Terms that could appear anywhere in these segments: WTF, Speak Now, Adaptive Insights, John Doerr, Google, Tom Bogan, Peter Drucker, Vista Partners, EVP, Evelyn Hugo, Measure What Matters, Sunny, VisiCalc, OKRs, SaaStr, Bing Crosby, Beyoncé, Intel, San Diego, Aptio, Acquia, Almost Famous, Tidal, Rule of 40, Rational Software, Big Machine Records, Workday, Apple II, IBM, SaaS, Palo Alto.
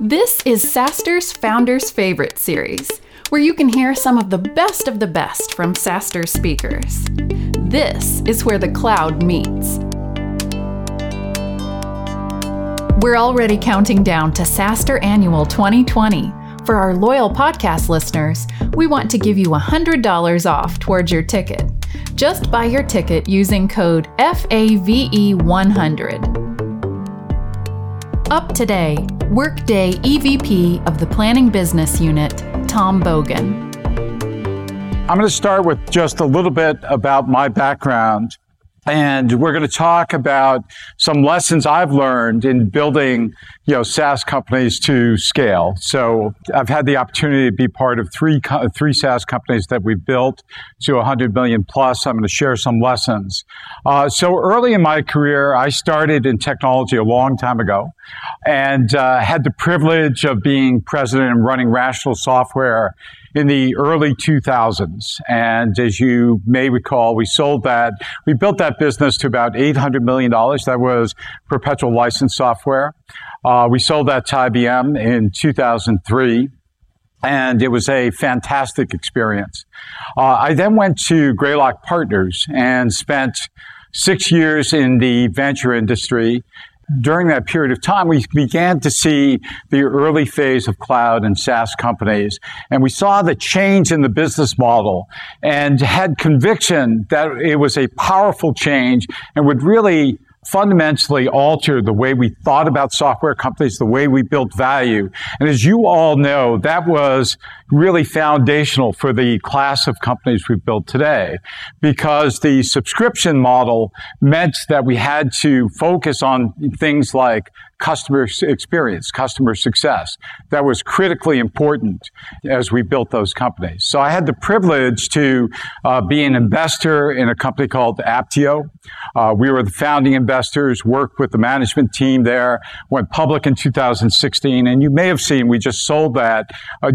This is SaaStr's Founders' Favorite series, where you can hear some of the best from SaaStr speakers. This is where the cloud meets. We're already counting down to SaaStr Annual 2020. For our loyal podcast listeners, we want to give you $100 off towards your ticket. Just buy your ticket using code FAVE100. Up today, Workday EVP of the Planning Business Unit, Tom Bogan. I'm going to start with just a little bit about my background, and we're going to talk about some lessons I've learned in building, SaaS companies to scale. So I've had the opportunity to be part of three SaaS companies that we've built to 100 million plus. I'm going to share some lessons. So early in my career, I started in technology a long time ago, and had the privilege of being president and running Rational Software in the early 2000s. And as you may recall, we built that business to about $800 million. That was perpetual license software. We sold that to IBM in 2003. And it was a fantastic experience. I then went to Greylock Partners and spent 6 years in the venture industry. During that period of time, we began to see the early phase of cloud and SaaS companies, and we saw the change in the business model and had conviction that it was a powerful change and would really fundamentally alter the way we thought about software companies, the way we built value. And as you all know, that was really foundational for the class of companies we've built today, because the subscription model meant that we had to focus on things like customer experience, customer success. That was critically important as we built those companies. So I had the privilege to be an investor in a company called Aptio. We were the founding investors, worked with the management team there, went public in 2016, and you may have seen we just sold that.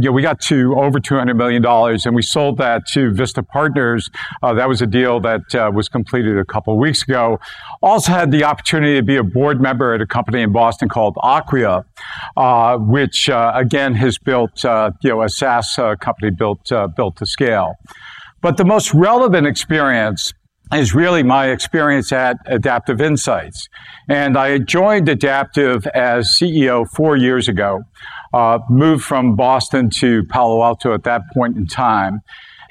We got to over $200 million, and we sold that to Vista Partners. That was a deal that was completed a couple of weeks ago. Also had the opportunity to be a board member at a company in Boston called Acquia, which again has built a SaaS company built to scale. But the most relevant experience is really my experience at Adaptive Insights, and I joined Adaptive as CEO 4 years ago. Moved from Boston to Palo Alto at that point in time.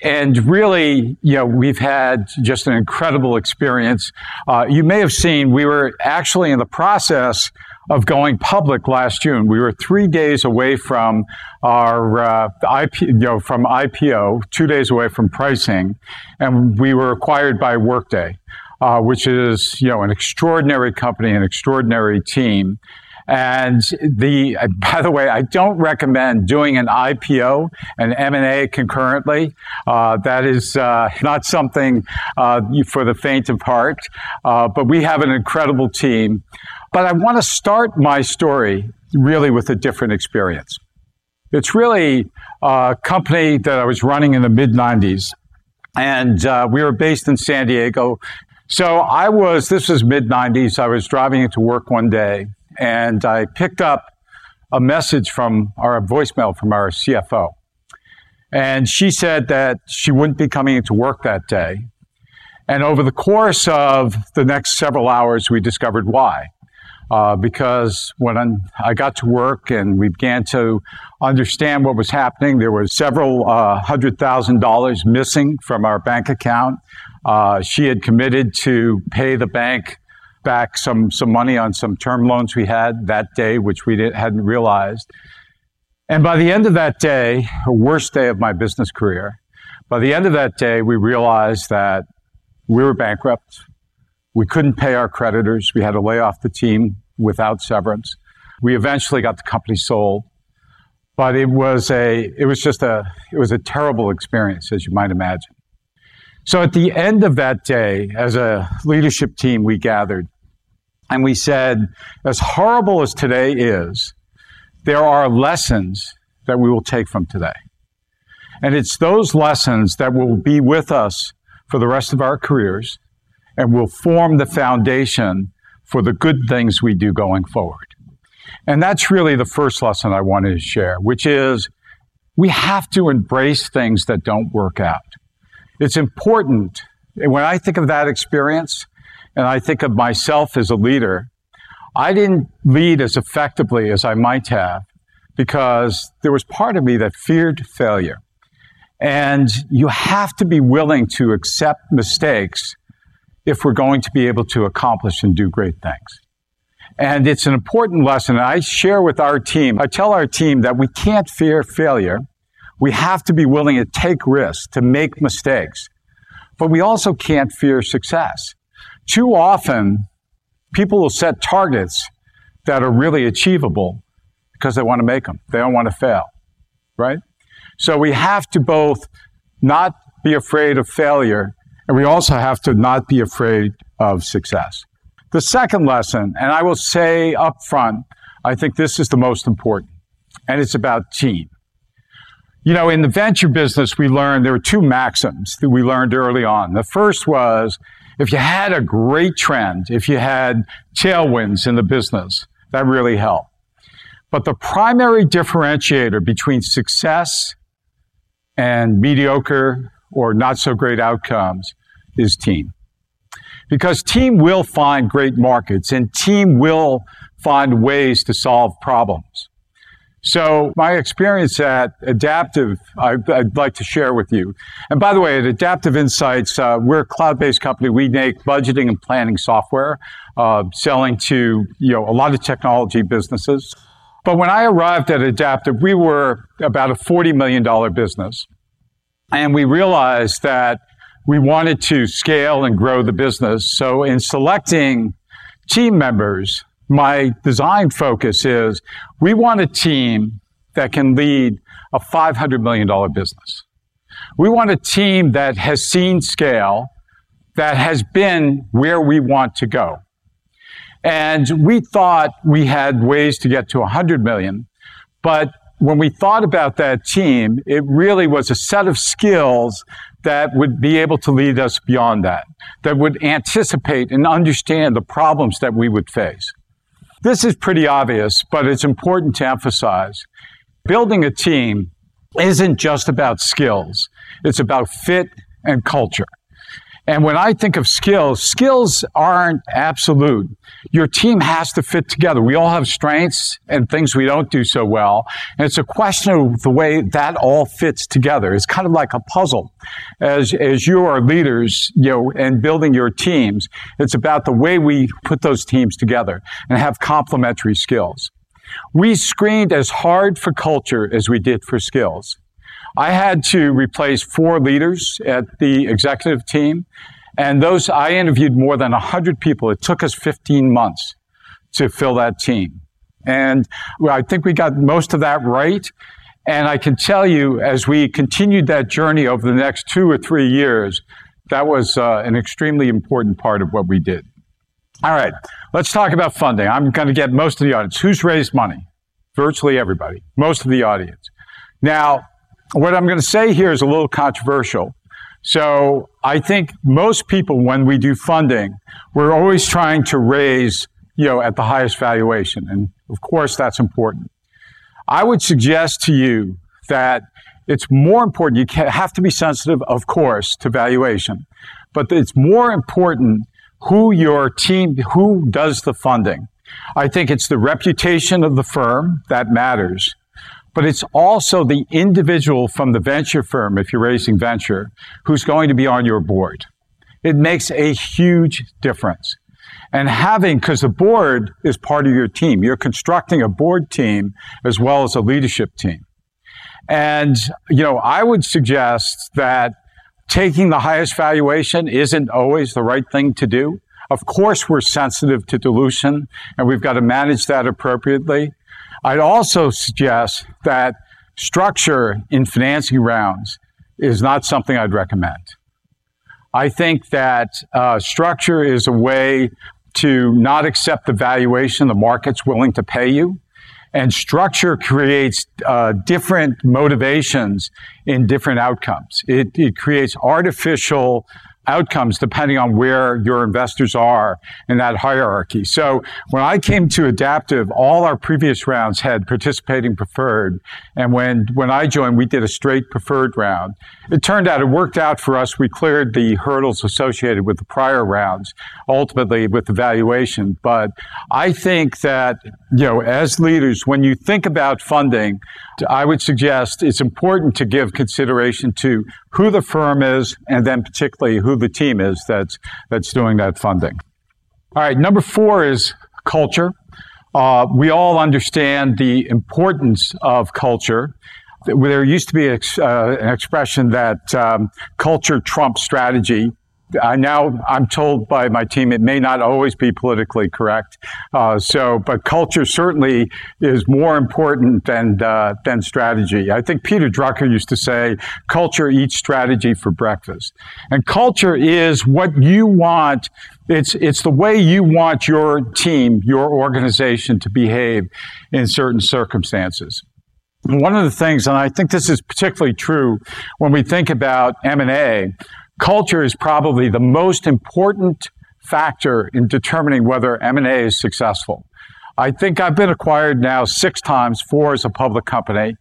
And really, we've had just an incredible experience. You may have seen we were actually in the process of going public last June. We were 3 days away from our IPO, 2 days away from pricing, and we were acquired by Workday, which is an extraordinary company, an extraordinary team. And by the way, I don't recommend doing an IPO and M&A concurrently. That is not something for the faint of heart, but we have an incredible team. But I want to start my story really with a different experience. It's really a company that I was running in the mid-90s, and we were based in San Diego. So this was mid-90s, I was driving into work one day, and I picked up a message from our voicemail from our CFO. And she said that she wouldn't be coming into work that day. And over the course of the next several hours, we discovered why. Because when I got to work and we began to understand what was happening, there was several $100,000 missing from our bank account. She had committed to pay the bank back some money on some term loans we had that day, which we hadn't realized. And by the end of that day, the worst day of my business career, by the end of that day, we realized that we were bankrupt. We couldn't pay our creditors. We had to lay off the team without severance. We eventually got the company sold. But it was a terrible experience, as you might imagine. So at the end of that day, as a leadership team, we gathered and we said, as horrible as today is, there are lessons that we will take from today. And it's those lessons that will be with us for the rest of our careers and will form the foundation for the good things we do going forward. And that's really the first lesson I wanted to share, which is we have to embrace things that don't work out. It's important. When I think of that experience, and I think of myself as a leader, I didn't lead as effectively as I might have because there was part of me that feared failure. And you have to be willing to accept mistakes if we're going to be able to accomplish and do great things. And it's an important lesson I share with our team. I tell our team that we can't fear failure. We have to be willing to take risks, to make mistakes. But we also can't fear success. Too often, people will set targets that are really achievable because they want to make them. They don't want to fail, right? So we have to both not be afraid of failure, and we also have to not be afraid of success. The second lesson, and I will say up front, I think this is the most important, and it's about team. You know, in the venture business, we learned there were two maxims that we learned early on. The first was, if you had a great trend, if you had tailwinds in the business, that really helped. But the primary differentiator between success and mediocre or not so great outcomes is team. Because team will find great markets and team will find ways to solve problems. So my experience at Adaptive, I'd like to share with you. And by the way, at Adaptive Insights, we're a cloud-based company. We make budgeting and planning software, selling to a lot of technology businesses. But when I arrived at Adaptive, we were about a $40 million business. And we realized that we wanted to scale and grow the business. So in selecting team members, my design focus is we want a team that can lead a $500 million business. We want a team that has seen scale, that has been where we want to go. And we thought we had ways to get to 100 million, but when we thought about that team, it really was a set of skills that would be able to lead us beyond that, that would anticipate and understand the problems that we would face. This is pretty obvious, but it's important to emphasize. Building a team isn't just about skills. It's about fit and culture. And when I think of skills, skills aren't absolute. Your team has to fit together. We all have strengths and things we don't do so well. And it's a question of the way that all fits together. It's kind of like a puzzle. As you are leaders, and building your teams, it's about the way we put those teams together and have complementary skills. We screened as hard for culture as we did for skills. I had to replace 4 leaders at the executive team, and I interviewed more than 100 people. It took us 15 months to fill that team. And I think we got most of that right. And I can tell you, as we continued that journey over the next 2 or 3 years, that was an extremely important part of what we did. All right, let's talk about funding. I'm going to get most of the audience. Who's raised money? Virtually everybody, most of the audience. Now, what I'm going to say here is a little controversial. So I think most people, when we do funding, we're always trying to raise, at the highest valuation. And of course, that's important. I would suggest to you that it's more important. You have to be sensitive, of course, to valuation. But it's more important who does the funding. I think it's the reputation of the firm that matters. But it's also the individual from the venture firm, if you're raising venture, who's going to be on your board. It makes a huge difference. And because the board is part of your team. You're constructing a board team as well as a leadership team. And, I would suggest that taking the highest valuation isn't always the right thing to do. Of course, we're sensitive to dilution, and we've got to manage that appropriately. I'd also suggest that structure in financing rounds is not something I'd recommend. I think that structure is a way to not accept the valuation the market's willing to pay you. And structure creates different motivations in different outcomes. It creates artificial outcomes depending on where your investors are in that hierarchy. So when I came to Adaptive, all our previous rounds had participating preferred. And when I joined, we did a straight preferred round. It turned out it worked out for us. We cleared the hurdles associated with the prior rounds, ultimately with the valuation. But I think that, you know, as leaders, when you think about funding, I would suggest it's important to give consideration to who the firm is, and then particularly who the team is that's doing that funding. All right, number 4 is culture. We all understand the importance of culture. There used to be an expression that culture trumps strategy. I'm told by my team it may not always be politically correct. But culture certainly is more important than strategy. I think Peter Drucker used to say, culture eats strategy for breakfast. And culture is what you want. It's the way you want your team, your organization to behave in certain circumstances. One of the things, and I think this is particularly true when we think about M&A, culture is probably the most important factor in determining whether M&A is successful. I think I've been acquired now 6 times, 4 as a public company.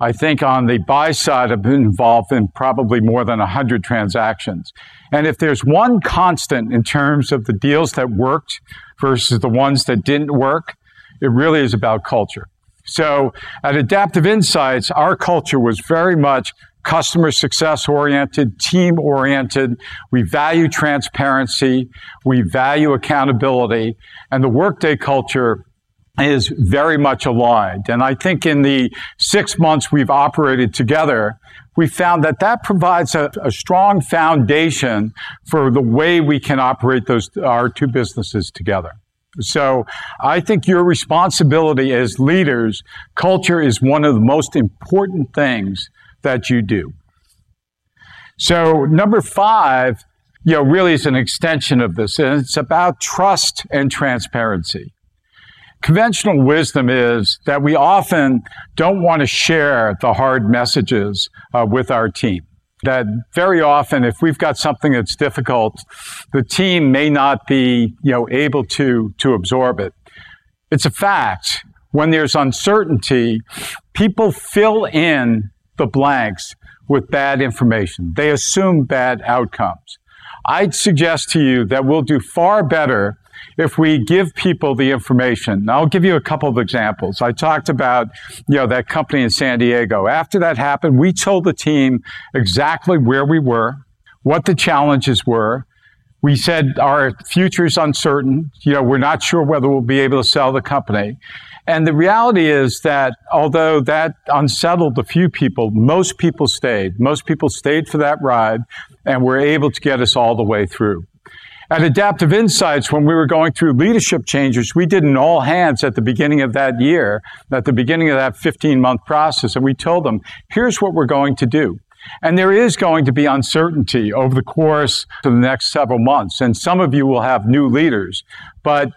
I think on the buy side, I've been involved in probably more than 100 transactions. And if there's one constant in terms of the deals that worked versus the ones that didn't work, it really is about culture. So at Adaptive Insights, our culture was very much customer success-oriented, team-oriented. We value transparency. We value accountability. And the Workday culture is very much aligned. And I think in the 6 months we've operated together, we found that provides a strong foundation for the way we can operate our 2 businesses together. So I think your responsibility as leaders, culture is one of the most important things that you do. So number 5, really is an extension of this, and it's about trust and transparency. Conventional wisdom is that we often don't want to share the hard messages with our team. That very often, if we've got something that's difficult, the team may not be, able to absorb it. It's a fact. When there's uncertainty, people fill in the blanks with bad information. They assume bad outcomes. I'd suggest to you that we'll do far better if we give people the information. Now, I'll give you a couple of examples. I talked about, that company in San Diego. After that happened, we told the team exactly where we were, what the challenges were. We said our future is uncertain. We're not sure whether we'll be able to sell the company. And the reality is that although that unsettled a few people, most people stayed. Most people stayed for that ride and were able to get us all the way through. At Adaptive Insights, when we were going through leadership changes, we did an all-hands at the beginning of that year, at the beginning of that 15-month process, and we told them, here's what we're going to do. And there is going to be uncertainty over the course of the next several months, and some of you will have new leaders. But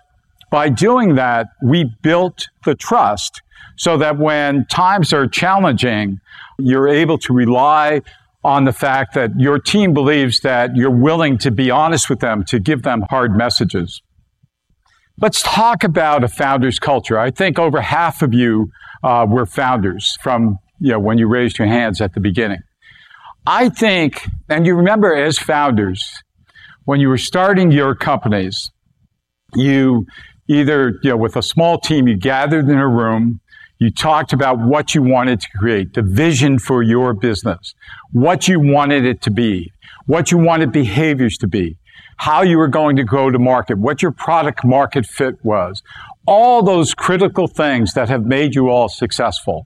by doing that, we built the trust so that when times are challenging, you're able to rely on the fact that your team believes that you're willing to be honest with them, to give them hard messages. Let's talk about a founder's culture. I think over half of you were founders from when you raised your hands at the beginning. I think, and you remember as founders, when you were starting your companies, you either, with a small team, you gathered in a room, you talked about what you wanted to create, the vision for your business, what you wanted it to be, what you wanted behaviors to be, how you were going to go to market, what your product market fit was, all those critical things that have made you all successful.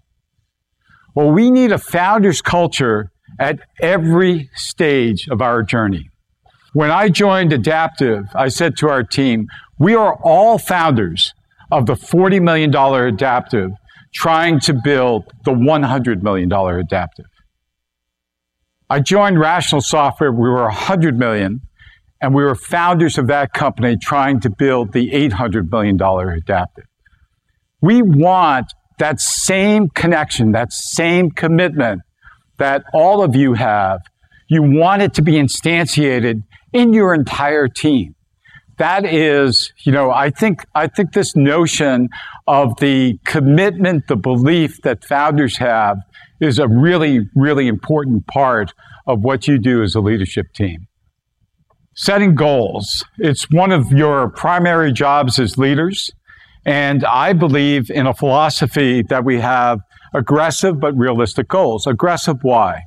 Well, we need a founder's culture at every stage of our journey. When I joined Adaptive, I said to our team, we are all founders of the $40 million Adaptive trying to build the $100 million Adaptive. I joined Rational Software, we were $100 million, and we were founders of that company trying to build the $800 million Adaptive. We want that same connection, that same commitment that all of you have. You want it to be instantiated in your entire team. That is, you know, I think this notion of the commitment, the belief that founders have is a really, really important part of what you do as a leadership team. Setting goals. It's one of your primary jobs as leaders. And I believe in a philosophy that we have aggressive but realistic goals. Aggressive, why?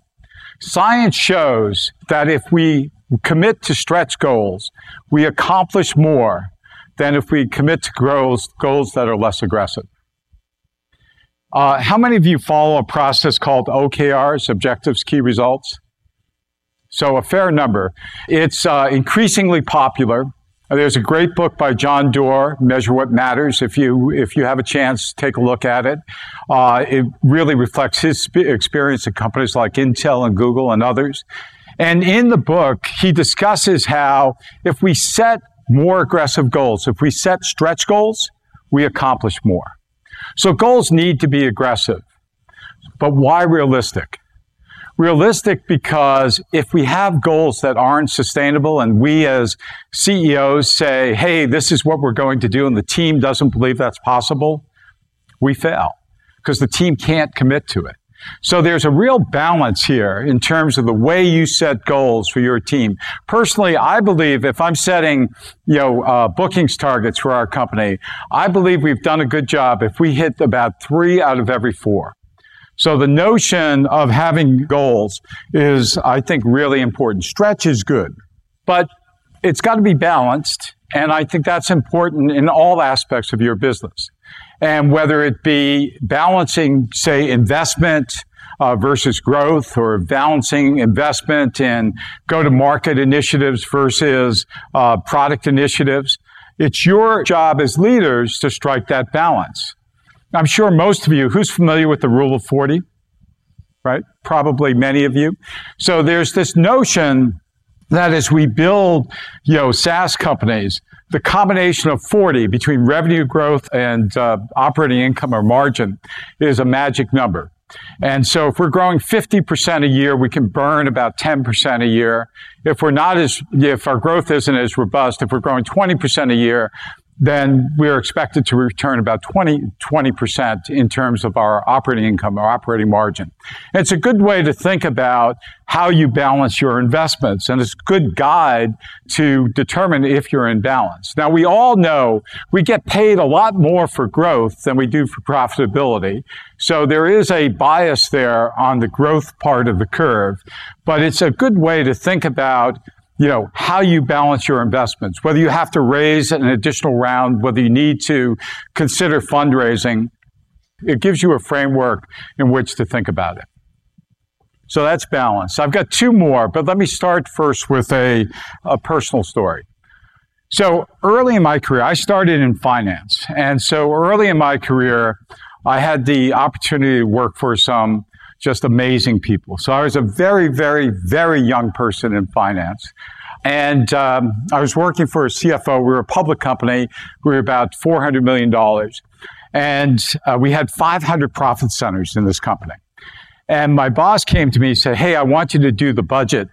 Science shows that if we commit to stretch goals, we accomplish more than if we commit to goals that are less aggressive. How many of you follow a process called OKRs, Objectives, Key Results? So a fair number. It's increasingly popular. There's a great book by John Doerr, Measure What Matters. If you have a chance, take a look at it. It really reflects his experience at companies like Intel and Google and others. And in the book, he discusses how if we set more aggressive goals, if we set stretch goals, we accomplish more. So goals need to be aggressive. But why realistic? Realistic because if we have goals that aren't sustainable and we as CEOs say, hey, this is what we're going to do, and the team doesn't believe that's possible, we fail because the team can't commit to it. So there's a real balance here in terms of the way you set goals for your team. Personally, I believe if I'm setting, bookings targets for our company, I believe we've done a good job if we hit about 3 out of every 4. So the notion of having goals is, I think, really important. Stretch is good, but it's got to be balanced, and I think that's important in all aspects of your business. And whether it be balancing, say, investment versus growth, or balancing investment in go-to-market initiatives versus product initiatives, it's your job as leaders to strike that balance. I'm sure most of you, who's familiar with the Rule of 40, right? Probably many of you. So there's this notion that as we build, SaaS companies, the combination of 40 between revenue growth and operating income or margin is a magic number. And so if we're growing 50% a year, we can burn about 10% a year. If our growth isn't as robust, if we're growing 20% a year, then we're expected to return about 20% in terms of our operating income, our operating margin. And it's a good way to think about how you balance your investments, and it's a good guide to determine if you're in balance. Now, we all know we get paid a lot more for growth than we do for profitability, so there is a bias there on the growth part of the curve, but it's a good way to think about how you balance your investments, whether you have to raise an additional round, whether you need to consider fundraising. It gives you a framework in which to think about it. So that's balance. I've got 2 more, but let me start first with a personal story. So early in my career, I started in finance. And so early in my career, I had the opportunity to work for some just amazing people. So I was a very, very, very young person in finance. And I was working for a CFO. We were a public company. We were about $400 million. And we had 500 profit centers in this company. And my boss came to me and said, hey, I want you to do the budget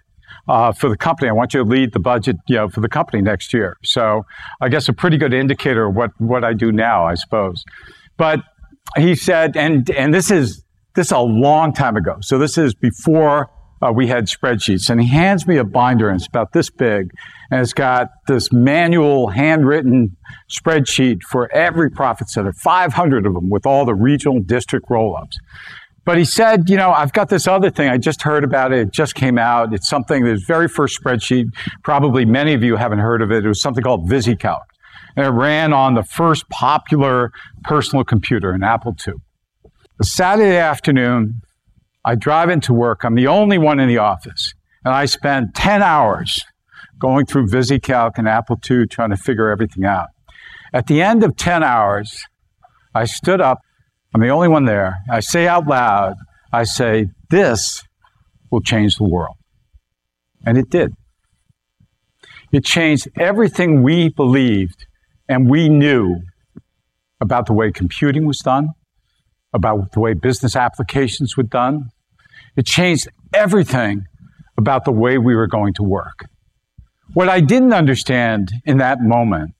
for the company. I want you to lead the budget for the company next year. So I guess a pretty good indicator of what I do now, I suppose. But he said, and this is a long time ago. So this is before we had spreadsheets. And he hands me a binder, and it's about this big. And it's got this manual, handwritten spreadsheet for every profit center, 500 of them, with all the regional district roll-ups. But he said, I've got this other thing. I just heard about it. It just came out. It's something, the very first spreadsheet, probably many of you haven't heard of it. It was something called VisiCalc. And it ran on the first popular personal computer, an Apple II. A Saturday afternoon, I drive into work. I'm the only one in the office, and I spend 10 hours going through VisiCalc and Apple II trying to figure everything out. At the end of 10 hours, I stood up. I'm the only one there. I say out loud, this will change the world. And it did. It changed everything we believed and we knew about the way computing was done, about the way business applications were done. It changed everything about the way we were going to work. What I didn't understand in that moment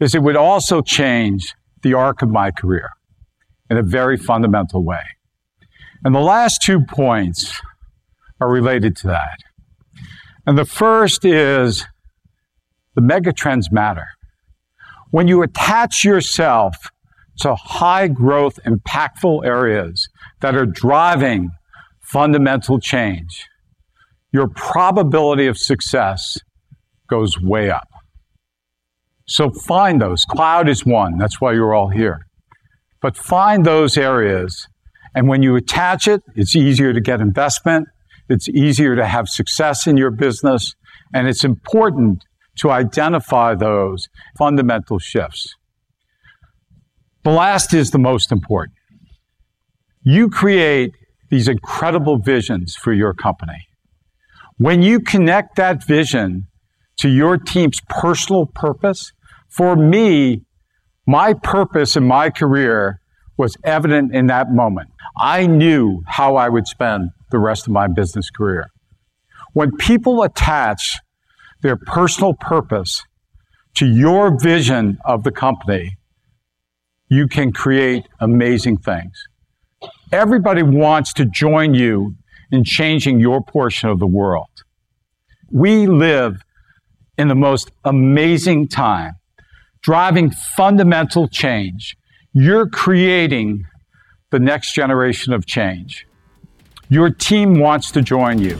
is it would also change the arc of my career in a very fundamental way. And the last 2 points are related to that. And the first is the megatrends matter. When you attach yourself to high growth, impactful areas that are driving fundamental change, your probability of success goes way up. So find those. Cloud is one. That's why you're all here. But find those areas. And when you attach it, it's easier to get investment. It's easier to have success in your business. And it's important to identify those fundamental shifts. The last is the most important. You create these incredible visions for your company. When you connect that vision to your team's personal purpose, for me, my purpose in my career was evident in that moment. I knew how I would spend the rest of my business career. When people attach their personal purpose to your vision of the company, you can create amazing things. Everybody wants to join you in changing your portion of the world. We live in the most amazing time, driving fundamental change. You're creating the next generation of change. Your team wants to join you.